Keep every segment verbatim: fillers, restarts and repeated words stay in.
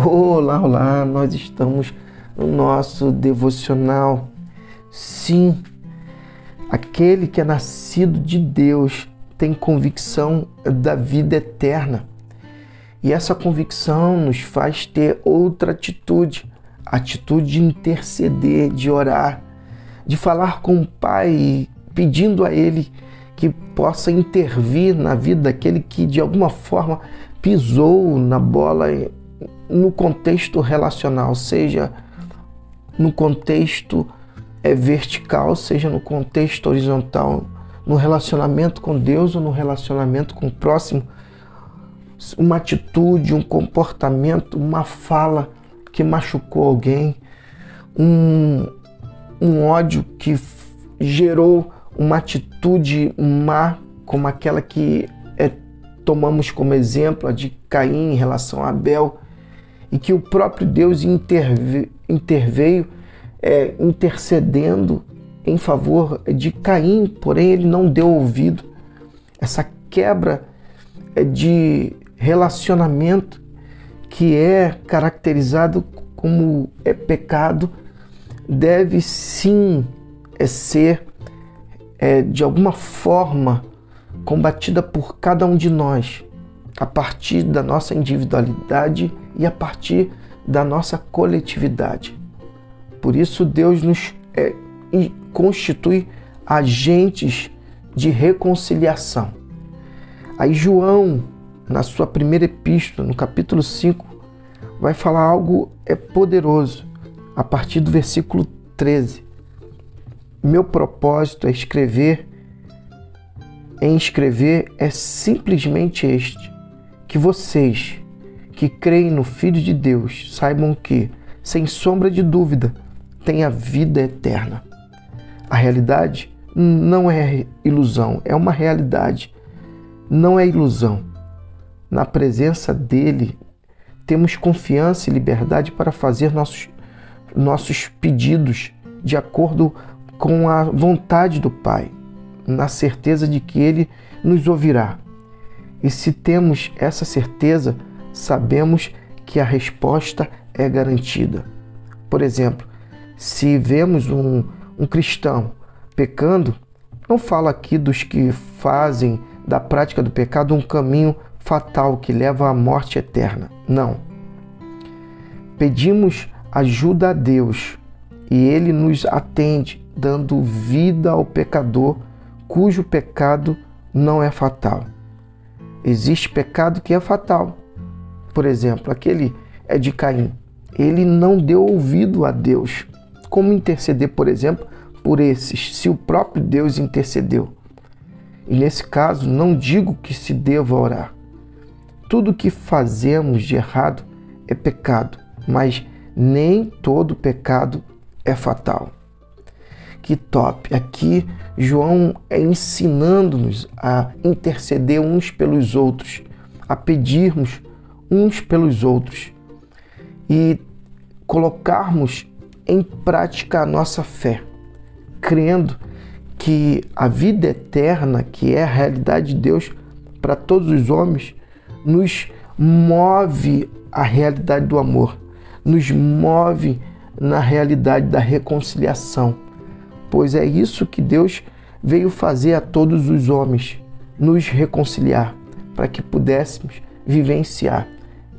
Olá, olá, nós estamos no nosso devocional. Sim, aquele que é nascido de Deus tem convicção da vida eterna. E essa convicção nos faz ter outra atitude, a atitude de interceder, de orar, de falar com o Pai, pedindo a Ele que possa intervir na vida daquele que de alguma forma pisou na bola no contexto relacional, seja no contexto vertical, seja no contexto horizontal, no relacionamento com Deus ou no relacionamento com o próximo. Uma atitude, um comportamento, uma fala que machucou alguém, um, um ódio que gerou uma atitude má, como aquela que é, tomamos como exemplo, a de Caim em relação a Abel, e que o próprio Deus interve, interveio, é, intercedendo em favor de Caim, porém ele não deu ouvido. Essa quebra de relacionamento que é caracterizado como é pecado deve sim é ser é, de alguma forma combatida por cada um de nós, a partir da nossa individualidade e a partir da nossa coletividade. Por isso Deus nos é, constitui agentes de reconciliação. Aí João, na sua primeira epístola, no capítulo cinco, vai falar algo é poderoso, a partir do versículo treze. Meu propósito é escrever, em escrever é simplesmente este, que vocês que creem no Filho de Deus saibam que, sem sombra de dúvida, tem a vida eterna. A realidade não é ilusão, é uma realidade. Não é ilusão. Na presença dele, temos confiança e liberdade para fazer nossos, nossos pedidos de acordo com a vontade do Pai, na certeza de que ele nos ouvirá. E se temos essa certeza, sabemos que a resposta é garantida. Por exemplo, se vemos um, um cristão pecando, não falo aqui dos que fazem da prática do pecado um caminho fatal que leva à morte eterna. Não. Pedimos ajuda a Deus e Ele nos atende, dando vida ao pecador cujo pecado não é fatal. Existe pecado que é fatal. Por exemplo, aquele é de Caim. Ele não deu ouvido a Deus. Como interceder, por exemplo, por esses, se o próprio Deus intercedeu? E nesse caso, não digo que se deva orar. Tudo que fazemos de errado é pecado, mas nem todo pecado é fatal. Que top! Aqui João é ensinando-nos a interceder uns pelos outros, a pedirmos uns pelos outros e colocarmos em prática a nossa fé, crendo que a vida eterna, que é a realidade de Deus para todos os homens, nos move à realidade do amor, nos move na realidade da reconciliação, pois é isso que Deus veio fazer a todos os homens, nos reconciliar, para que pudéssemos vivenciar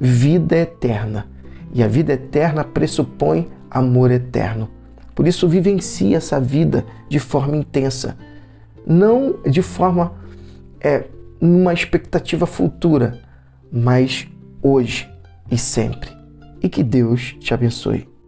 vida eterna. E a vida eterna pressupõe amor eterno. Por isso, vivencie essa vida de forma intensa, não de forma, é, numa expectativa futura, mas hoje e sempre. E que Deus te abençoe.